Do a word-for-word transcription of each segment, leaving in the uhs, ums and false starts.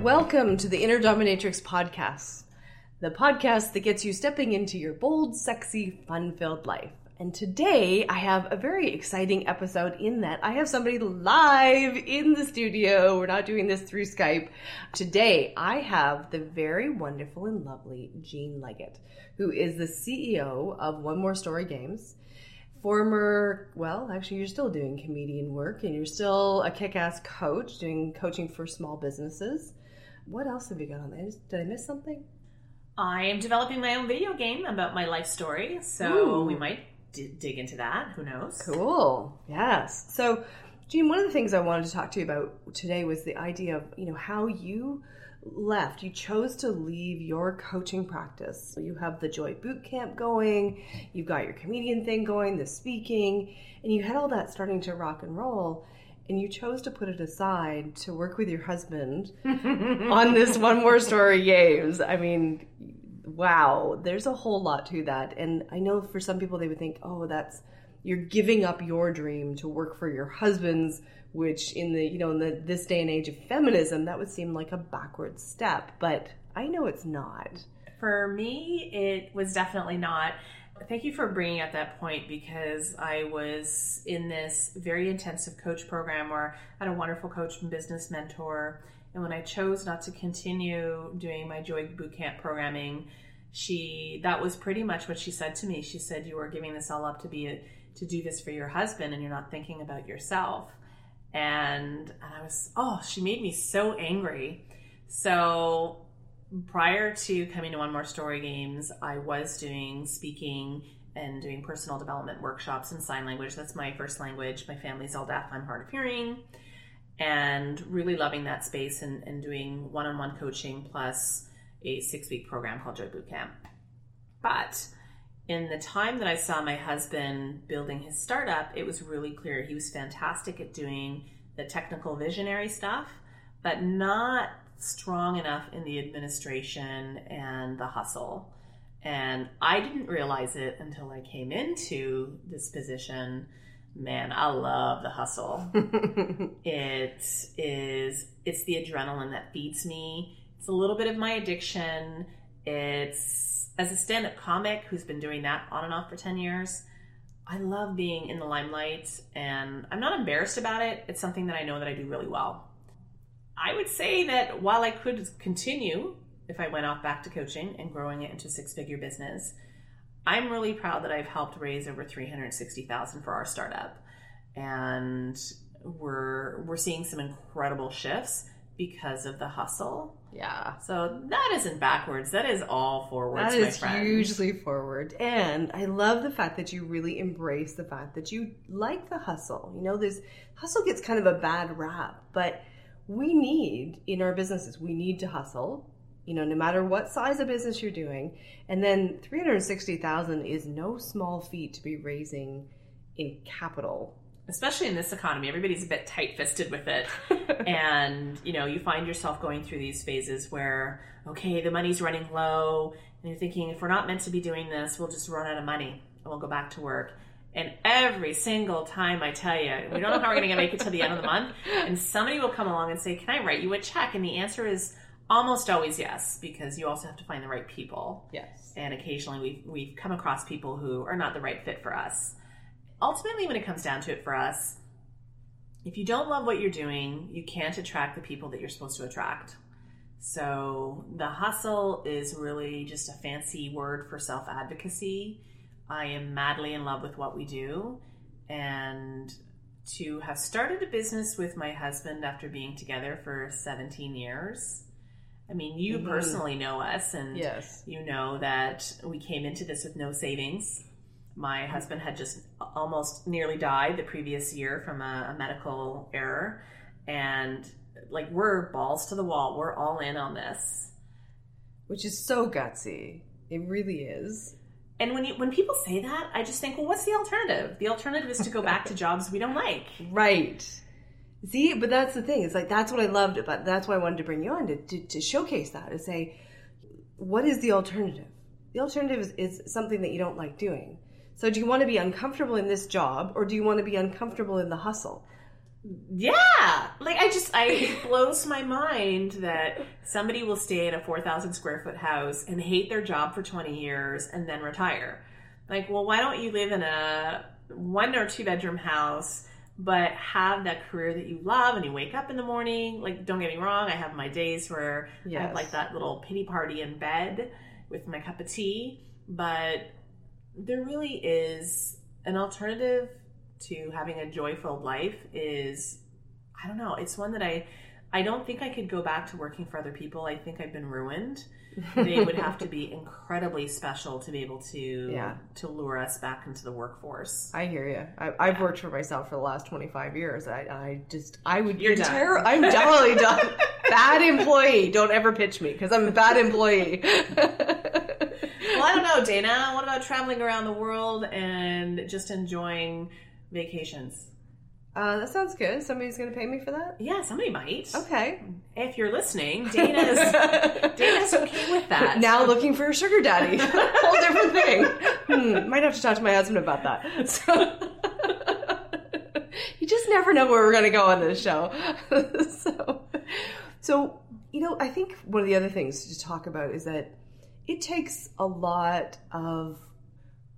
and welcome to the Inner Dominatrix podcast, the podcast that gets you stepping into your bold, sexy, fun-filled life. And today I have a very exciting episode in that I have somebody live in the studio. We're not doing this through Skype. Today I have the very wonderful and lovely Gene Leggett, who is the C E O of One More Story Games. Former, well, actually you're still doing comedian work and you're still a kick-ass coach, doing coaching for small businesses. What else have you got on there? Did I miss something? I am developing my own video game about my life story, so Ooh. we might d- dig into that. Who knows? Cool. Yes. So, Gene, one of the things I wanted to talk to you about today was the idea of, you know, how you left. You chose to leave your coaching practice. You have the Joy Boot Camp going, you've got your comedian thing going, the speaking, and you had all that starting to rock and roll, and you chose to put it aside to work with your husband on this One More Story Games. I mean, wow, there's a whole lot to that. And I know for some people they would think, oh, that's, you're giving up your dream to work for your husband's, which in the, you know, in the, this day and age of feminism, that would seem like a backward step, but I know it's not. For me, it was definitely not. Thank you for bringing up that point, because I was in this very intensive coach program where I had a wonderful coach and business mentor. And when I chose not to continue doing my Joy Bootcamp programming, she, that was pretty much what she said to me. She said, you are giving this all up to be a, to do this for your husband and you're not thinking about yourself. And I was, oh, she made me so angry. So prior to coming to One More Story Games, I was doing speaking and doing personal development workshops in sign language. That's my first language. My family's all deaf. I'm hard of hearing. And really loving that space and, and doing one-on-one coaching plus a six-week program called Joy Boot Camp. But in the time that I saw my husband building his startup, it was really clear he was fantastic at doing the technical visionary stuff, but not strong enough in the administration and the hustle. And I didn't realize it until I came into this position. Man, I love the hustle. It is, it's the adrenaline that feeds me. It's a little bit of my addiction. It's, as a stand-up comic who's been doing that on and off for ten years, I love being in the limelight, and I'm not embarrassed about it. It's something that I know that I do really well. I would say that while I could continue, if I went off back to coaching and growing it into a six-figure business, I'm really proud that I've helped raise over three hundred sixty thousand dollars for our startup. And we're we're seeing some incredible shifts because of the hustle. Yeah. So that isn't backwards. That is all forwards, my friend. That is hugely forward. And I love the fact that you really embrace the fact that you like the hustle. You know, there's, hustle gets kind of a bad rap, but we need, in our businesses, we need to hustle, you know, no matter what size of business you're doing. And then three hundred sixty thousand dollars is no small feat to be raising in capital. Especially in this economy, everybody's a bit tight-fisted with it. And, you know, you find yourself going through these phases where, okay, the money's running low. And you're thinking, if we're not meant to be doing this, we'll just run out of money and we'll go back to work. And every single time I tell you, we don't know how we're going to make it till the end of the month. And somebody will come along and say, can I write you a check? And the answer is almost always yes, because you also have to find the right people. Yes. And occasionally we've, we've come across people who are not the right fit for us. Ultimately, when it comes down to it for us, if you don't love what you're doing, you can't attract the people that you're supposed to attract. So the hustle is really just a fancy word for self-advocacy. I am madly in love with what we do. And to have started a business with my husband after being together for seventeen years, I mean, you mm-hmm. personally know us, and yes. you know that we came into this with no savings. My husband had just almost nearly died the previous year from a, a medical error. And like, we're balls to the wall. We're all in on this. Which is so gutsy. It really is. And when you, when people say that, I just think, well, what's the alternative? The alternative is to go back to jobs we don't like. Right. See, but that's the thing. It's like, that's what I loved about, that's why I wanted to bring you on, to, to, to showcase that, to say, what is the alternative? The alternative is, is something that you don't like doing. So do you want to be uncomfortable in this job, or do you want to be uncomfortable in the hustle? Yeah. Like, I just, I, it blows my mind that somebody will stay in a four thousand square foot house and hate their job for twenty years and then retire. Like, well, why don't you live in a one or two bedroom house, but have that career that you love and you wake up in the morning? Like, don't get me wrong, I have my days where yes. I have like that little pity party in bed with my cup of tea, but there really is an alternative to having a joy-filled life is, I don't know, it's one that I, I don't think I could go back to working for other people. I think I've been ruined. They would have to be incredibly special to be able to yeah. to lure us back into the workforce. I hear you. I, I've yeah. worked for myself for the last twenty-five years. I, I just, I would You're be terrible. I'm totally done. Bad employee. Don't ever pitch me because I'm a bad employee. Well, I don't know, Dana. What about traveling around the world and just enjoying vacations? Uh, that sounds good. Somebody's going to pay me for that? Yeah, somebody might. Okay. If you're listening, Dana's, Dana's okay with that. Now looking for a sugar daddy. Whole different thing. Hmm, might have to talk to my husband about that. So, you just never know where we're going to go on this show. so, so, you know, I think one of the other things to talk about is that it takes a lot of,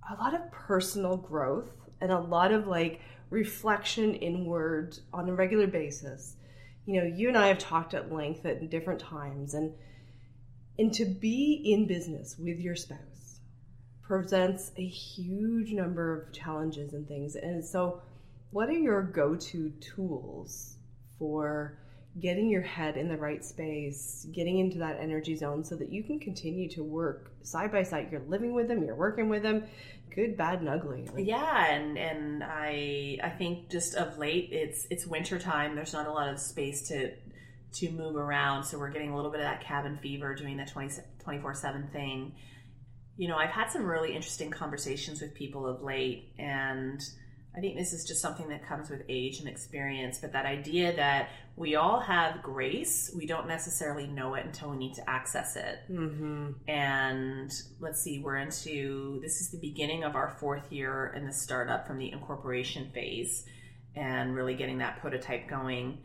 a lot of personal growth and a lot of like, reflection inward on a regular basis. You know, you and I have talked at length at different times, and and to be in business with your spouse presents a huge number of challenges and things. And so what are your go-to tools for getting your head in the right space, getting into that energy zone so that you can continue to work side by side? You're living with them, you're working with them, good, bad, and ugly. Like, yeah, and and I I think just of late, it's it's winter time. There's not a lot of space to to move around, so we're getting a little bit of that cabin fever, doing the twenty-four seven thing. You know, I've had some really interesting conversations with people of late, and I think this is just something that comes with age and experience, but that idea that we all have grace, we don't necessarily know it until we need to access it. Mm-hmm. And let's see, we're into, this is the beginning of our fourth year in the startup from the incorporation phase and really getting that prototype going.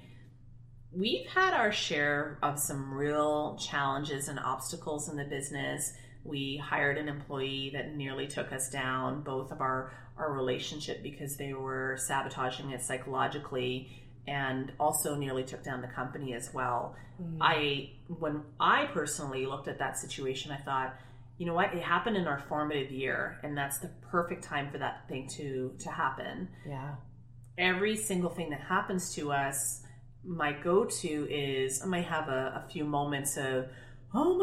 We've had our share of some real challenges and obstacles in the business. We hired an employee that nearly took us down, both of our our relationship, because they were sabotaging it psychologically, and also nearly took down the company as well. Mm-hmm. I, when I personally looked at that situation, I thought, you know what, it happened in our formative year, and that's the perfect time for that thing to, to happen. Yeah. Every single thing that happens to us, my go-to is I might have a, a few moments of, oh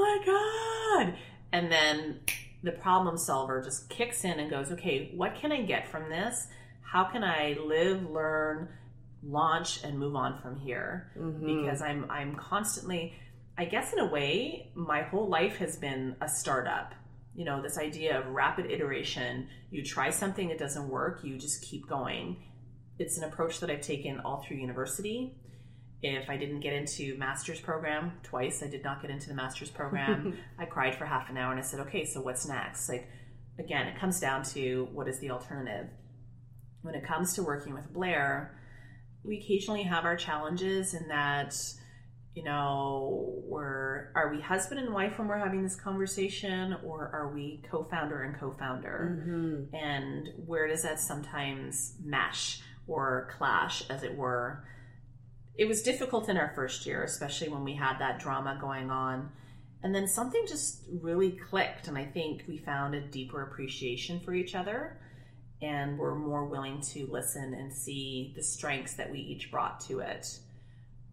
my God. And then the problem solver just kicks in and goes, okay, what can I get from this? How can I live, learn, launch, and move on from here? Mm-hmm. Because I'm I'm constantly, I guess in a way, my whole life has been a startup. You know, this idea of rapid iteration. You try something, it doesn't work, you just keep going. It's an approach that I've taken all through university. If I didn't get into master's program twice, I did not get into the master's program. I cried for half an hour and I said, okay, so what's next? Like, again, it comes down to what is the alternative? When it comes to working with Blair, we occasionally have our challenges in that, you know, we're, are we husband and wife when we're having this conversation, or are we co-founder and co-founder? Mm-hmm. And where does that sometimes mesh or clash, as it were? It was difficult in our first year, especially when we had that drama going on. And then something just really clicked, and I think we found a deeper appreciation for each other, and we're more willing to listen and see the strengths that we each brought to it,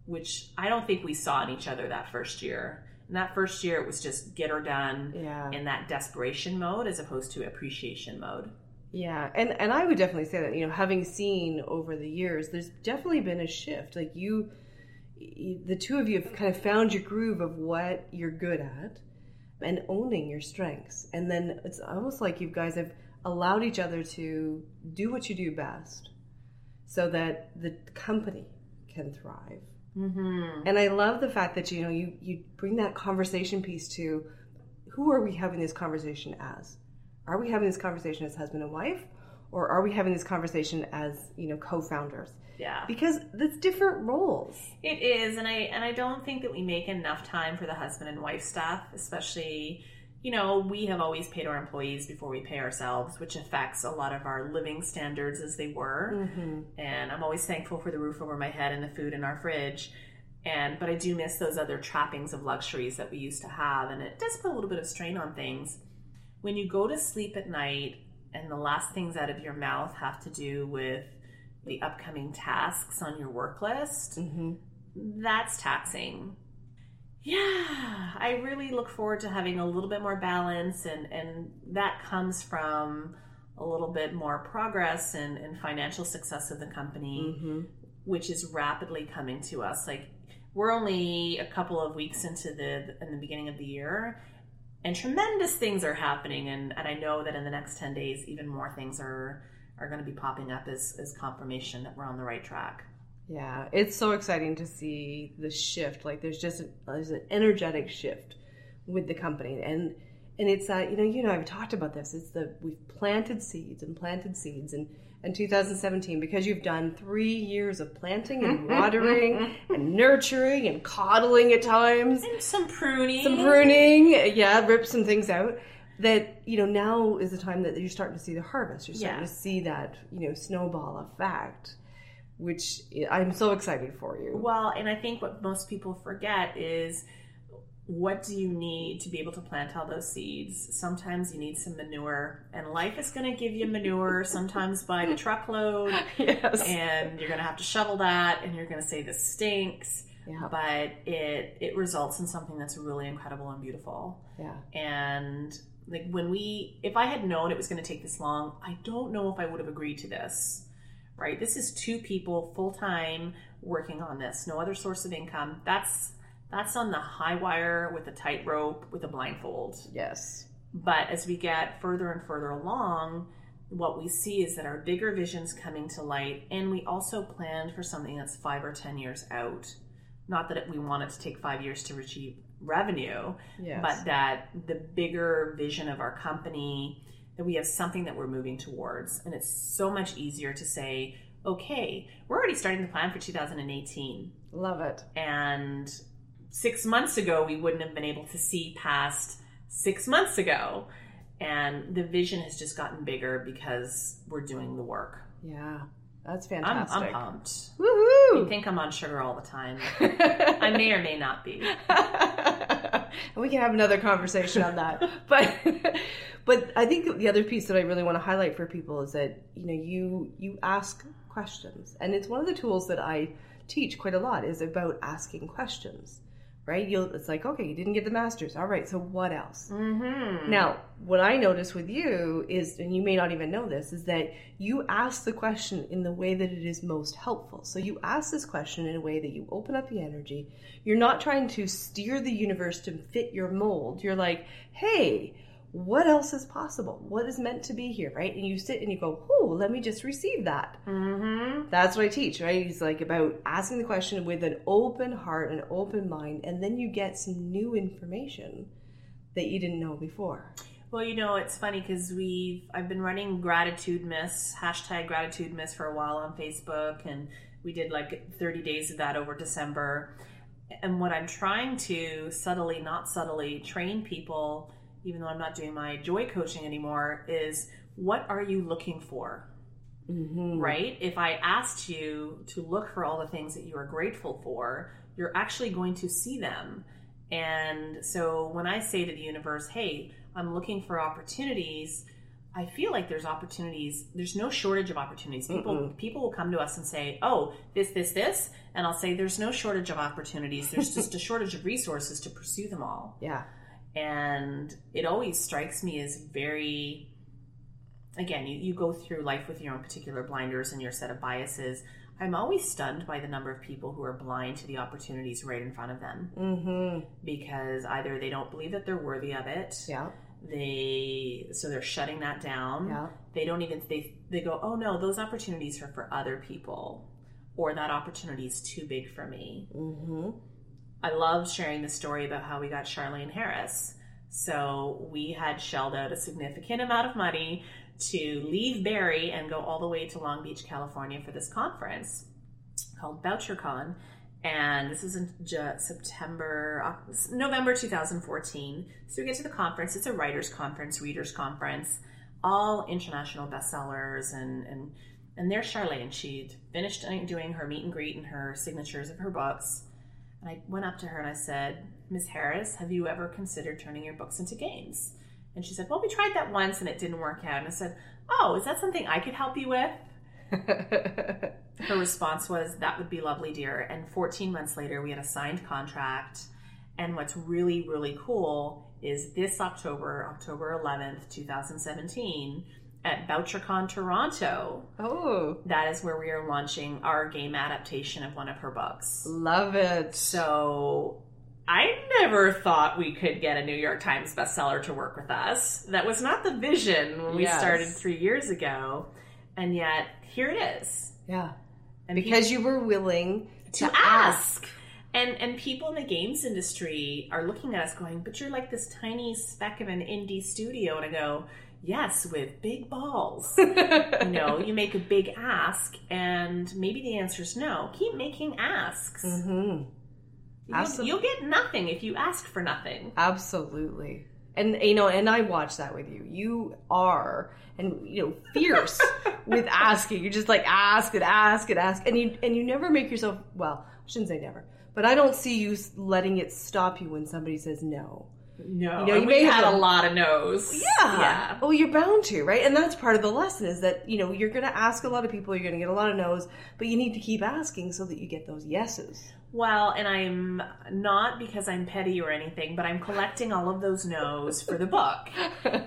which I don't think we saw in each other that first year. And that first year, it was just get her done yeah. in that desperation mode as opposed to appreciation mode. Yeah, and, and I would definitely say that, you know, having seen over the years, there's definitely been a shift. Like you, you, the two of you have kind of found your groove of what you're good at and owning your strengths. And then it's almost like you guys have allowed each other to do what you do best so that the company can thrive. Mm-hmm. And I love the fact that, you know, you, you bring that conversation piece to who are we having this conversation as? Are we having this conversation as husband and wife, or are we having this conversation as, you know, co-founders? Yeah. Because that's different roles. It is, and I and I don't think that we make enough time for the husband and wife stuff, especially, you know, we have always paid our employees before we pay ourselves, which affects a lot of our living standards as they were. Mm-hmm. And I'm always thankful for the roof over my head and the food in our fridge. And but I do miss those other trappings of luxuries that we used to have, and it does put a little bit of strain on things. When you go to sleep at night and the last things out of your mouth have to do with the upcoming tasks on your work list, mm-hmm. that's taxing. Yeah, I really look forward to having a little bit more balance, and, and that comes from a little bit more progress and, and financial success of the company, mm-hmm. which is rapidly coming to us. Like, we're only a couple of weeks into the in the beginning of the year, and tremendous things are happening, and, and I know that in the next ten days, even more things are are going to be popping up as, as confirmation that we're on the right track. Yeah, it's so exciting to see the shift. Like, there's just a, there's an energetic shift with the company, and and it's that, you know you know I've talked about this. It's the we've planted seeds and planted seeds, and in two thousand seventeen, because you've done three years of planting and watering and nurturing and coddling at times, and some pruning, some pruning, yeah, rip some things out. That, you know, now is the time that you're starting to see the harvest. You're starting yeah. to see that, you know, snowball effect, which I'm so excited for you. Well, and I think what most people forget is, what do you need to be able to plant all those seeds? Sometimes you need some manure, and life is going to give you manure sometimes by the truckload, yes. and you're going to have to shovel that, and you're going to say, this stinks. Yeah. But it it results in something that's really incredible and beautiful. Yeah. And like, when we, if I had known it was going to take this long, I don't know if I would have agreed to this, right? This is two people full-time working on this, no other source of income. That's, that's on the high wire with a tightrope with a blindfold. Yes. But as we get further and further along, what we see is that our bigger vision's coming to light, and we also planned for something that's five or ten years out. Not that we want it to take five years to achieve revenue, yes. but that the bigger vision of our company, that we have something that we're moving towards. And it's so much easier to say, okay, we're already starting the plan for two thousand eighteen. Love it. And six months ago, we wouldn't have been able to see past six months ago. And the vision has just gotten bigger because we're doing the work. Yeah. That's fantastic. I'm, I'm pumped. Woohoo! You think I'm on sugar all the time. I may or may not be. We can have another conversation on that. But but I think the other piece that I really want to highlight for people is that, you know, you you ask questions. And it's one of the tools that I teach quite a lot, is about asking questions. Right? You'll, it's like, okay, you didn't get the master's. All right, so what else? Mm-hmm. Now, what I notice with you is, and you may not even know this, is that you ask the question in the way that it is most helpful. So you ask this question in a way that you open up the energy. You're not trying to steer the universe to fit your mold. You're like, hey, what else is possible? What is meant to be here, right? And you sit and you go, oh, let me just receive that. Mm-hmm. That's what I teach, right? It's like about asking the question with an open heart, an open mind, and then you get some new information that you didn't know before. Well, you know, it's funny because we've, I've been running Gratitude Miss, hashtag Gratitude Miss for a while on Facebook, and we did like thirty days of that over December. And what I'm trying to subtly, not subtly, train people, even though I'm not doing my joy coaching anymore, is what are you looking for, mm-hmm. right? If I asked you to look for all the things that you are grateful for, you're actually going to see them. And so when I say to the universe, hey, I'm looking for opportunities, I feel like there's opportunities. There's no shortage of opportunities. People Mm-mm. people will come to us and say, oh, this, this, this. And I'll say, there's no shortage of opportunities. There's just a shortage of resources to pursue them all. Yeah. And it always strikes me as very, again, you, you go through life with your own particular blinders and your set of biases. I'm always stunned by the number of people who are blind to the opportunities right in front of them. Mm-hmm. Because either they don't believe that they're worthy of it. Yeah. They, so they're shutting that down. Yeah. They don't even, they, they go, oh no, those opportunities are for other people, or that opportunity is too big for me. Mm-hmm. I love sharing the story about how we got Charlene Harris. So we had shelled out a significant amount of money to leave Barrie and go all the way to Long Beach, California for this conference called BoucherCon. And this is in September, November two thousand fourteen. So we get to the conference. It's a writers' conference, readers' conference, all international bestsellers. And, and, and there's Charlene. She'd finished doing her meet and greet and her signatures of her books. And I went up to her and I said, "Miss Harris, have you ever considered turning your books into games?" And she said, "Well, we tried that once and it didn't work out." And I said, "Oh, is that something I could help you with?" Her response was, "That would be lovely, dear." And fourteen months later, we had a signed contract. And what's really, really cool is this October, October eleventh, twenty seventeen, at BoucherCon Toronto. Oh. That is where we are launching our game adaptation of one of her books. Love it. So I never thought we could get a New York Times bestseller to work with us. That was not the vision when we yes. started three years ago. And yet, here it is. Yeah. And because people, you were willing to, to ask. ask. And and people in the games industry are looking at us going, "But you're like this tiny speck of an indie studio." And I go, "Yes, with big balls." You know, you make a big ask, and maybe the answer is no. Keep making asks. Mm-hmm. Absolutely. You'll get nothing if you ask for nothing. Absolutely. And, you know, and I watch that with you. You are, and you know, fierce with asking. You just like ask and ask and ask. And you, and you never make yourself, well, I shouldn't say never, but I don't see you letting it stop you when somebody says no. No. You know, you may have had a lot of no's. Yeah. yeah. Well, you're bound to, right? And that's part of the lesson is that, you know, you're going to ask a lot of people, you're going to get a lot of no's, but you need to keep asking so that you get those yeses. Well, and I'm not because I'm petty or anything, but I'm collecting all of those no's for the book.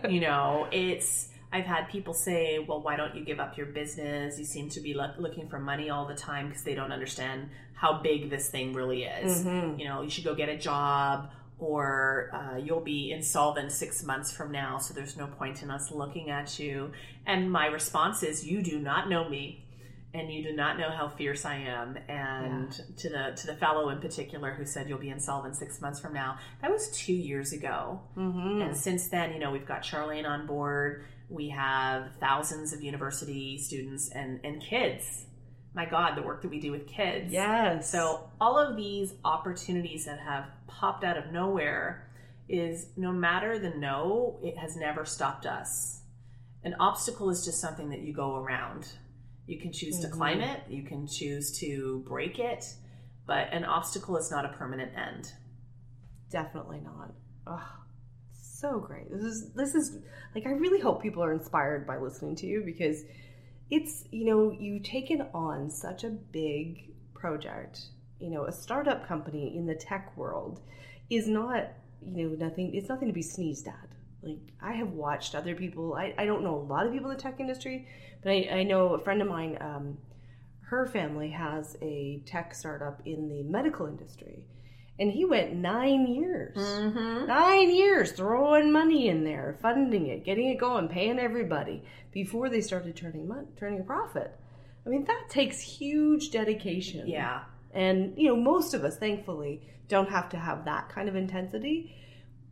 You know, it's, I've had people say, "Well, why don't you give up your business? You seem to be lo- looking for money all the time," because they don't understand how big this thing really is. Mm-hmm. You know, "You should go get a job," or uh, "You'll be insolvent six months from now, so there's no point in us looking at you." And my response is, "You do not know me. And you do not know how fierce I am." And yeah. to the to the fellow in particular who said, "You'll be insolvent six months from now," that was two years ago. Mm-hmm. And since then, you know, we've got Charlene on board. We have thousands of university students and, and kids. My God, the work that we do with kids. Yes. So all of these opportunities that have popped out of nowhere is, no matter the no, it has never stopped us. An obstacle is just something that you go around. You can choose to climb it, you can choose to break it, but an obstacle is not a permanent end. Definitely not. Oh, so great. This is, this is, like, I really hope people are inspired by listening to you, because it's, you know, you've taken on such a big project. You know, a startup company in the tech world is not, you know, nothing, it's nothing to be sneezed at. Like, I have watched other people. I, I don't know a lot of people in the tech industry, but I, I know a friend of mine, um, her family has a tech startup in the medical industry. And he went nine years. Mm-hmm. Nine years throwing money in there, funding it, getting it going, paying everybody before they started turning money, turning a profit. I mean, that takes huge dedication. Yeah. And, you know, most of us, thankfully, don't have to have that kind of intensity.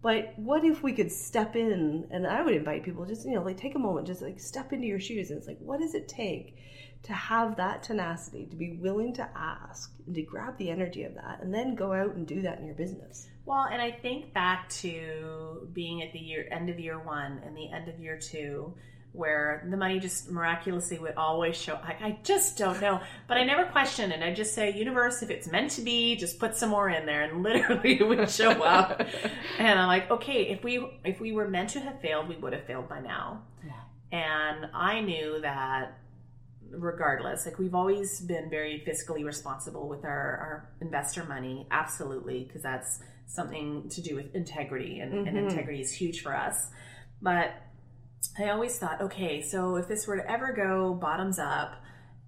But what if we could step in, and I would invite people, just, you know, like, take a moment, just like step into your shoes. And it's like, what does it take to have that tenacity, to be willing to ask, and to grab the energy of that, and then go out and do that in your business? Well, and I think back to being at the year, end of year one and the end of year two, where the money just miraculously would always show. I, I just don't know. But I never question it. I just say, universe, if it's meant to be, just put some more in there. And literally it would show up. And I'm like, okay, if we if we were meant to have failed, we would have failed by now. Yeah. And I knew that regardless, like, we've always been very fiscally responsible with our, our investor money. Absolutely. Because that's something to do with integrity. And, mm-hmm. and integrity is huge for us. But I always thought, okay, so if this were to ever go bottoms up,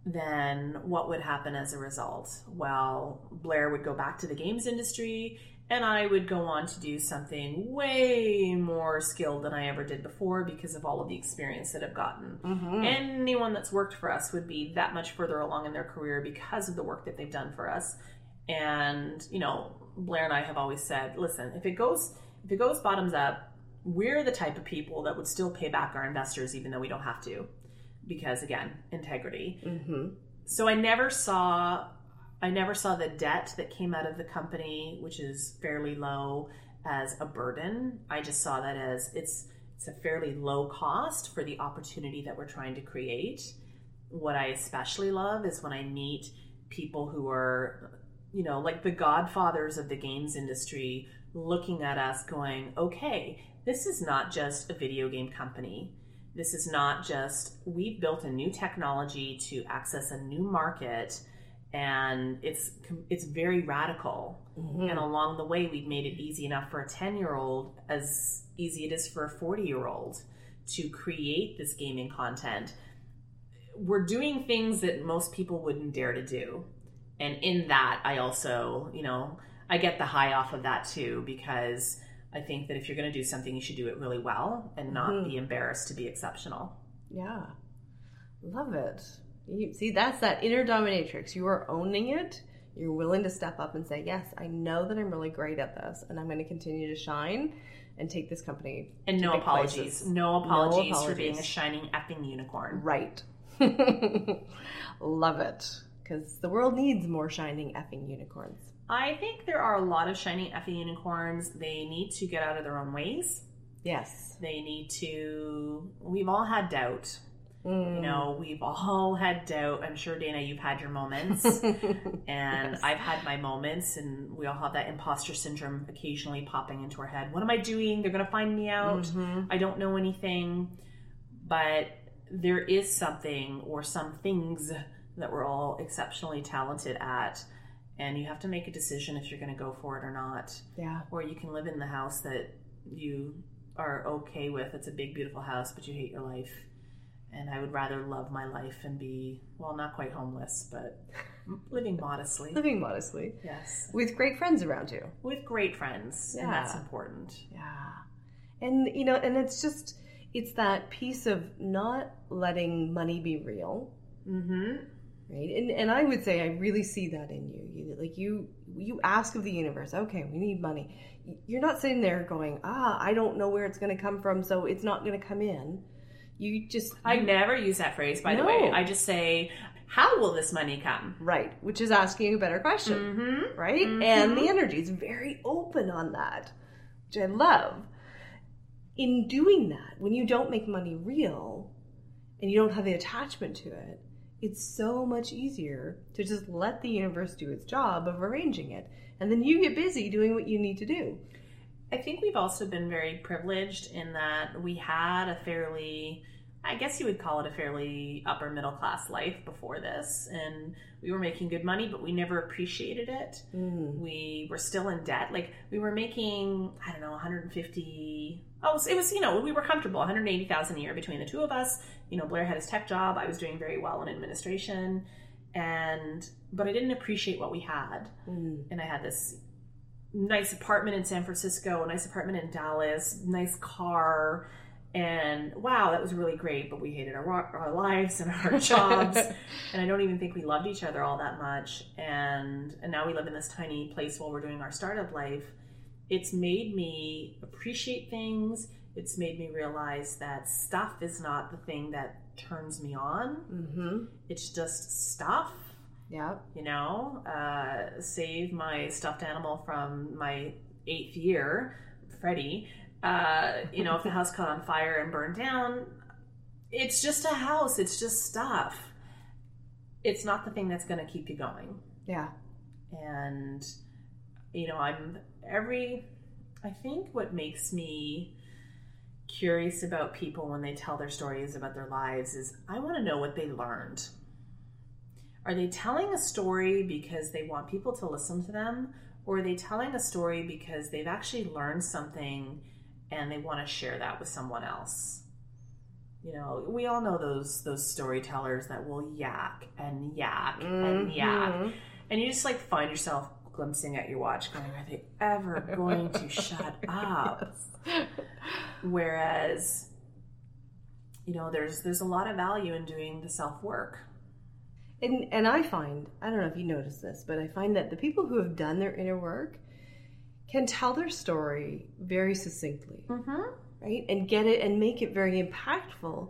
then what would happen as a result? Well, Blair would go back to the games industry, and I would go on to do something way more skilled than I ever did before because of all of the experience that I've gotten. Mm-hmm. Anyone that's worked for us would be that much further along in their career because of the work that they've done for us. And, you know, Blair and I have always said, listen, if it goes, if it goes bottoms up, we're the type of people that would still pay back our investors even though we don't have to, because again, integrity. Mm-hmm. So I never saw, I never saw the debt that came out of the company, which is fairly low, as a burden. I just saw that as it's it's a fairly low cost for the opportunity that we're trying to create. What I especially love is when I meet people who are, you know, like the godfathers of the games industry, looking at us going, okay, this is not just a video game company. This is not just, we've built a new technology to access a new market, and it's it's very radical. Mm-hmm. And along the way, we've made it easy enough for a ten-year-old, as easy it is for a forty-year-old to create this gaming content. We're doing things that most people wouldn't dare to do. And in that, I also, you know, I get the high off of that too, because I think that if you're going to do something, you should do it really well and not mm-hmm. be embarrassed to be exceptional. Yeah. Love it. You see, that's that inner dominatrix. You are owning it. You're willing to step up and say, yes, I know that I'm really great at this, and I'm going to continue to shine and take this company. And no apologies. no apologies. No apologies for being a shining effing unicorn. Right. Love it. Because the world needs more shining effing unicorns. I think there are a lot of shining effing unicorns. They need to get out of their own ways. Yes. They need to... We've all had doubt. Mm. You know, we've all had doubt. I'm sure, Dana, you've had your moments. and yes. I've had my moments. And we all have that imposter syndrome occasionally popping into our head. What am I doing? They're going to find me out. Mm-hmm. I don't know anything. But there is something or some things that we're all exceptionally talented at. And you have to make a decision if you're going to go for it or not. Yeah. Or you can live in the house that you are okay with. It's a big, beautiful house, but you hate your life. And I would rather love my life and be, well, not quite homeless, but living modestly. Living modestly. Yes. With great friends around you. With great friends. Yeah. And that's important. Yeah. And, you know, and it's just, it's that piece of not letting money be real. Mm-hmm. Right. And and I would say I really see that in you. you. Like you you ask of the universe, okay, we need money. You're not sitting there going, ah, I don't know where it's going to come from, so it's not going to come in. You just... You, I never use that phrase, by no. the way. I just say, how will this money come? Right. Which is asking a better question. Mm-hmm. Right? Mm-hmm. And the energy is very open on that, which I love. In doing that, when you don't make money real and you don't have the attachment to it, it's so much easier to just let the universe do its job of arranging it. And then you get busy doing what you need to do. I think we've also been very privileged in that we had a fairly, I guess you would call it a fairly upper middle class life before this. And we were making good money, but we never appreciated it. Mm. We were still in debt. Like we were making, I don't know, one hundred fifty Oh, it was, you know, we were comfortable, one hundred eighty thousand dollars a year between the two of us. You know, Blair had his tech job. I was doing very well in administration. And, but I didn't appreciate what we had. Mm. And I had this nice apartment in San Francisco, a nice apartment in Dallas, nice car. And wow, that was really great. But we hated our, our lives and our jobs. And I don't even think we loved each other all that much. And, and now we live in this tiny place while we're doing our startup life. It's made me appreciate things. It's made me realize that stuff is not the thing that turns me on. Mm-hmm. It's just stuff. Yeah. You know, uh, save my stuffed animal from my eighth year, Freddie. Uh, you know, if the house caught on fire and burned down, it's just a house. It's just stuff. It's not the thing that's going to keep you going. Yeah. And, you know, I'm... Every, I think what makes me curious about people when they tell their stories about their lives is I want to know what they learned. Are they telling a story because they want people to listen to them, or are they telling a story because they've actually learned something and they want to share that with someone else? You know, we all know those those storytellers that will yak and yak mm-hmm. and yak, and you just like find yourself glimpsing at your watch going, are they ever going to shut up? Yes. Whereas, you know, there's there's a lot of value in doing the self-work. And and I find, I don't know if you notice this, but I find that the people who have done their inner work can tell their story very succinctly. Mm-hmm. right? And get it and make it very impactful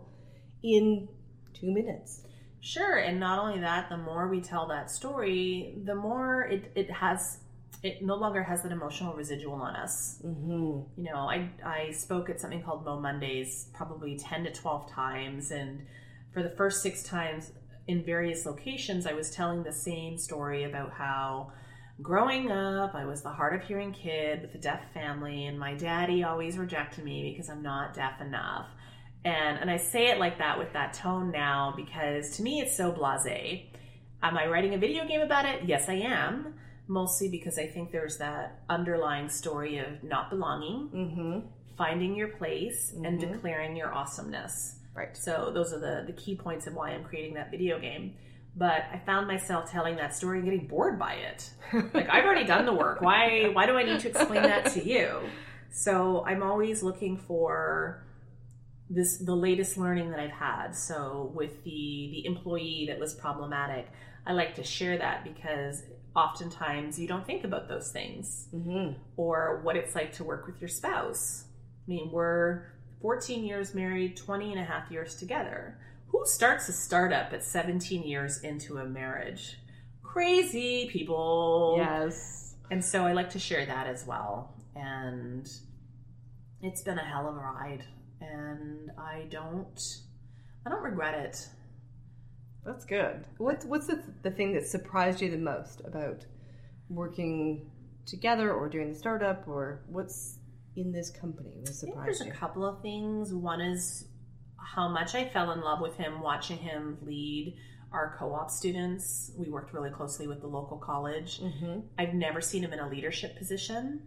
in two minutes. Sure. And not only that, the more we tell that story, the more it, it has, it no longer has that emotional residual on us. Mm-hmm. You know, I, I spoke at something called Mo Mondays probably ten to twelve times. And for the first six times in various locations, I was telling the same story about how growing up, I was the hard of hearing kid with a deaf family, and my daddy always rejected me because I'm not deaf enough. And and I say it like that with that tone now because to me it's so blasé. Am I writing a video game about it? Yes, I am. Mostly because I think there's that underlying story of not belonging, mm-hmm. finding your place, mm-hmm. and declaring your awesomeness. Right. So those are the, the key points of why I'm creating that video game. But I found myself telling that story and getting bored by it. Like, I've already done the work. Why why do I need to explain that to you? So I'm always looking for this the latest learning that I've had. So with the, the employee that was problematic, I like to share that because oftentimes you don't think about those things, mm-hmm. or what it's like to work with your spouse. I mean, we're fourteen years married, twenty and a half years together. Who starts a startup at seventeen years into a marriage? Crazy people. Yes. And so I like to share that as well. And it's been a hell of a ride. And I don't, I don't regret it. That's good. What's what's the, the thing that surprised you the most about working together or doing the startup, or what's in this company was surprised? I think there's you? a couple of things. One is how much I fell in love with him, watching him lead our co-op students. We worked really closely with the local college. Mm-hmm. I've never seen him in a leadership position.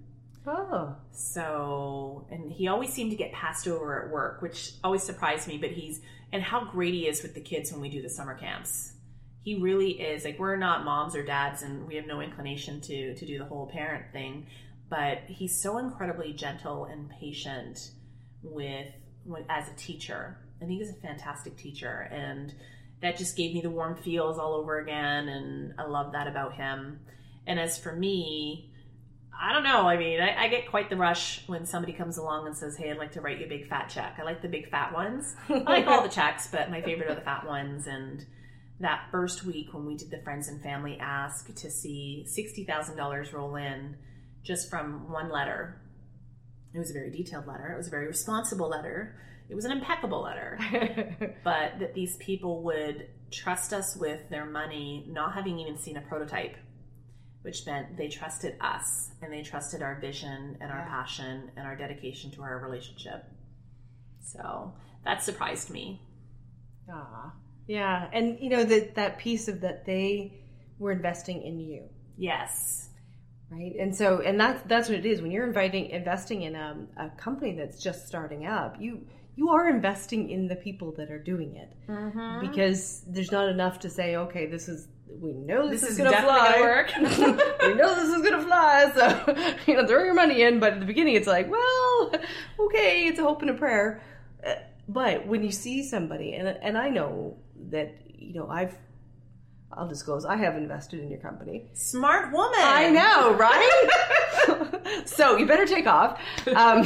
Oh. So, and he always seemed to get passed over at work, which always surprised me, but he's, and how great he is with the kids when we do the summer camps. He really is, like, we're not moms or dads, and we have no inclination to, to do the whole parent thing, but he's so incredibly gentle and patient with, with as a teacher. I think he's a fantastic teacher, and that just gave me the warm feels all over again, and I love that about him. And as for me, I don't know. I mean, I, I get quite the rush when somebody comes along and says, hey, I'd like to write you a big fat check. I like the big fat ones. I like all the checks, but my favorite are the fat ones. And that first week when we did the Friends and Family Ask, to see sixty thousand dollars roll in just from one letter. It was a very detailed letter. It was a very responsible letter. It was an impeccable letter. But that these people would trust us with their money, not having even seen a prototype, which meant they trusted us, and they trusted our vision and our yeah. passion and our dedication to our relationship. So that surprised me. Ah, yeah. And, you know, that that piece of that they were investing in you. Yes. Right? And so, and that's, that's what it is. When you're inviting, investing in a, a company that's just starting up, you you are investing in the people that are doing it. Mm-hmm. Because there's not enough to say, okay, this is, we know this, this is, is going to fly. Gonna work. We know this is going to fly, so, you know, throw your money in. But at the beginning, it's like, well, okay, it's a hope and a prayer. But when you see somebody, and and I know that, you know, I've, I'll disclose, I have invested in your company. Smart woman. I know, right? So you better take off. Um,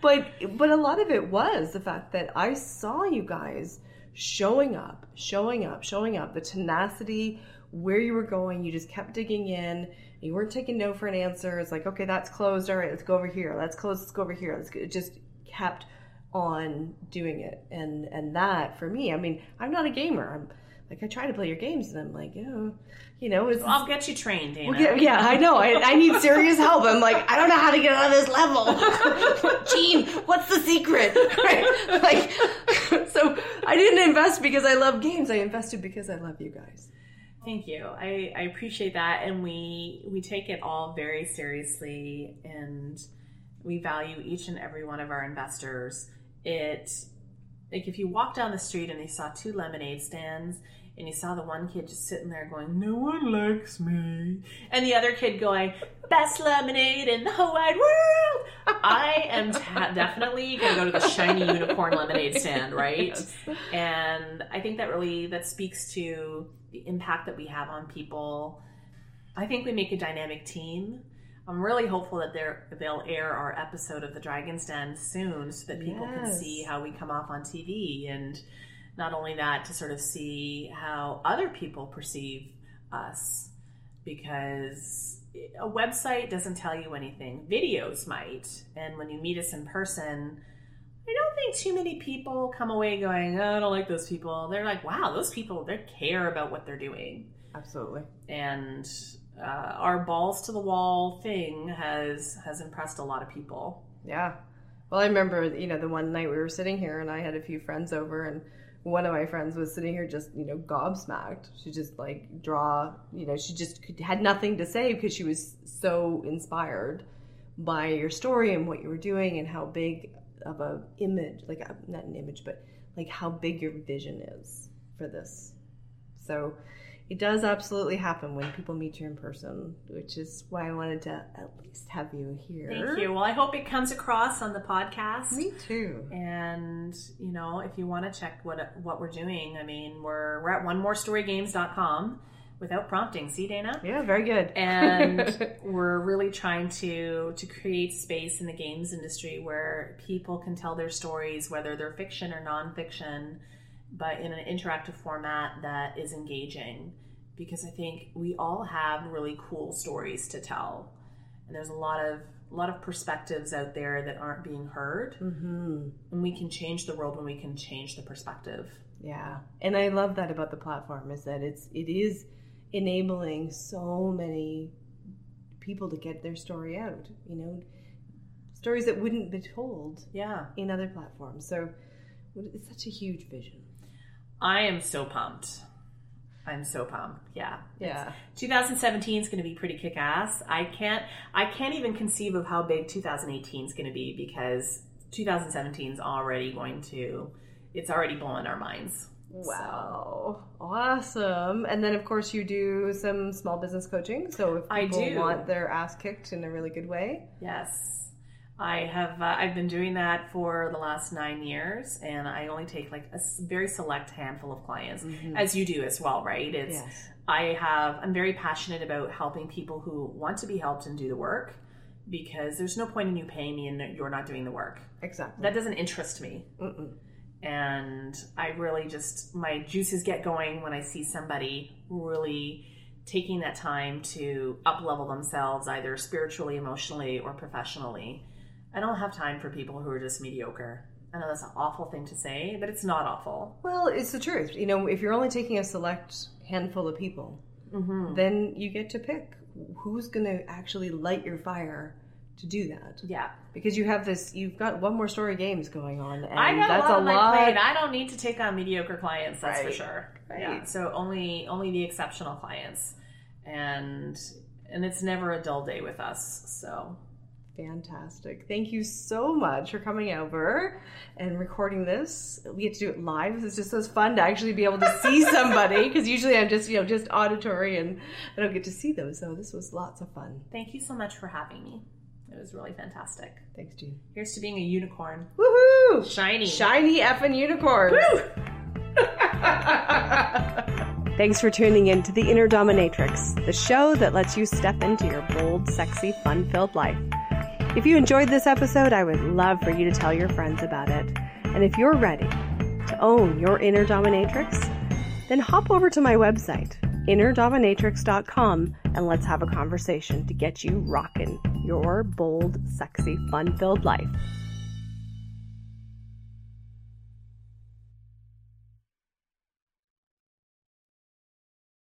but but a lot of it was the fact that I saw you guys showing up, showing up, showing up, the tenacity, where you were going, you just kept digging in, you weren't taking no for an answer. It's like, okay, that's closed, all right, let's go over here, that's closed, let's go over here, let's go. It just kept on doing it, and and that, for me, I mean, I'm not a gamer, I'm like, I try to play your games, and I'm like, oh, you know, it's, I'll get you trained, Dana. We'll get, yeah, I know. I, I need serious help. I'm like, I don't know how to get out of this level. Gene, what's the secret? Right? Like, so I didn't invest because I love games. I invested because I love you guys. Thank you. I, I appreciate that, and we we take it all very seriously, and we value each and every one of our investors. It, like, if you walk down the street and they saw two lemonade stands, and you saw the one kid just sitting there going, no one likes me, and the other kid going, best lemonade in the whole wide world, I am ta- definitely going to go to the shiny unicorn lemonade stand, right? Yes. And I think that really, that speaks to the impact that we have on people. I think we make a dynamic team. I'm really hopeful that they're, they'll air our episode of the Dragon's Den soon so that people yes. can see how we come off on T V. And not only that, to sort of see how other people perceive us, because a website doesn't tell you anything. Videos might. And when you meet us in person, I don't think too many people come away going, oh, I don't like those people. They're like, wow, those people, they care about what they're doing. Absolutely. And uh, our balls to the wall thing has has impressed a lot of people. Yeah. Well, I remember, you know, the one night we were sitting here and I had a few friends over, and one of my friends was sitting here just, you know, gobsmacked. She just like draw, you know, she just could, had nothing to say because she was so inspired by your story and what you were doing and how big of a image, like a, not an image, but like how big your vision is for this. So it does absolutely happen when people meet you in person, which is why I wanted to at least have you here. Thank you. Well, I hope it comes across on the podcast. Me too. And, you know, if you want to check what what we're doing, I mean, we're, we're at one more story games dot com without prompting. See, Dana? Yeah, very good. And we're really trying to, to create space in the games industry where people can tell their stories, whether they're fiction or nonfiction, but in an interactive format that is engaging, because I think we all have really cool stories to tell, and there's a lot of a lot of perspectives out there that aren't being heard, mm-hmm. and we can change the world when we can change the perspective. Yeah, and I love that about the platform is that it's it is enabling so many people to get their story out. You know, stories that wouldn't be told. Yeah, in other platforms. So it's such a huge vision. I am so pumped. I'm so pumped. Yeah. Yeah. twenty seventeen is going to be pretty kick-ass. I can't I can't even conceive of how big two thousand eighteen is going to be, because two thousand seventeen is already going to, it's already blowing our minds. Wow. So. Awesome. And then, of course, you do some small business coaching. So if people I do. want their ass kicked in a really good way. Yes. I have, uh, I've been doing that for the last nine years, and I only take like a very select handful of clients, mm-hmm. as you do as well, right? It's, yes. I have, I'm very passionate about helping people who want to be helped and do the work, because there's no point in you paying me and you're not doing the work. Exactly. That doesn't interest me. Mm-mm. And I really just, my juices get going when I see somebody really taking that time to up-level themselves, either spiritually, emotionally, or professionally. I don't have time for people who are just mediocre. I know that's an awful thing to say, but it's not awful. Well, it's the truth. You know, if you're only taking a select handful of people, mm-hmm. then you get to pick who's going to actually light your fire to do that. Yeah. Because you have this, you've got One More Story Games going on. And I got that's a lot on my lot... plate. I don't need to take on mediocre clients, that's right. for sure. Right. Yeah. So only only the exceptional clients. And and it's never a dull day with us, so... Fantastic. Thank you so much for coming over and recording this. We get to do it live. It's just so fun to actually be able to see somebody, because usually I'm just, you know, just auditory and I don't get to see them. So this was lots of fun. Thank you so much for having me. It was really fantastic. Thanks, Gene. Here's to being a unicorn. Woohoo! Shiny. Shiny effing unicorn. Woo! Thanks for tuning in to The Inner Dominatrix, the show that lets you step into your bold, sexy, fun-filled life. If you enjoyed this episode, I would love for you to tell your friends about it. And if you're ready to own your inner dominatrix, then hop over to my website, inner dominatrix dot com, and let's have a conversation to get you rocking your bold, sexy, fun-filled life.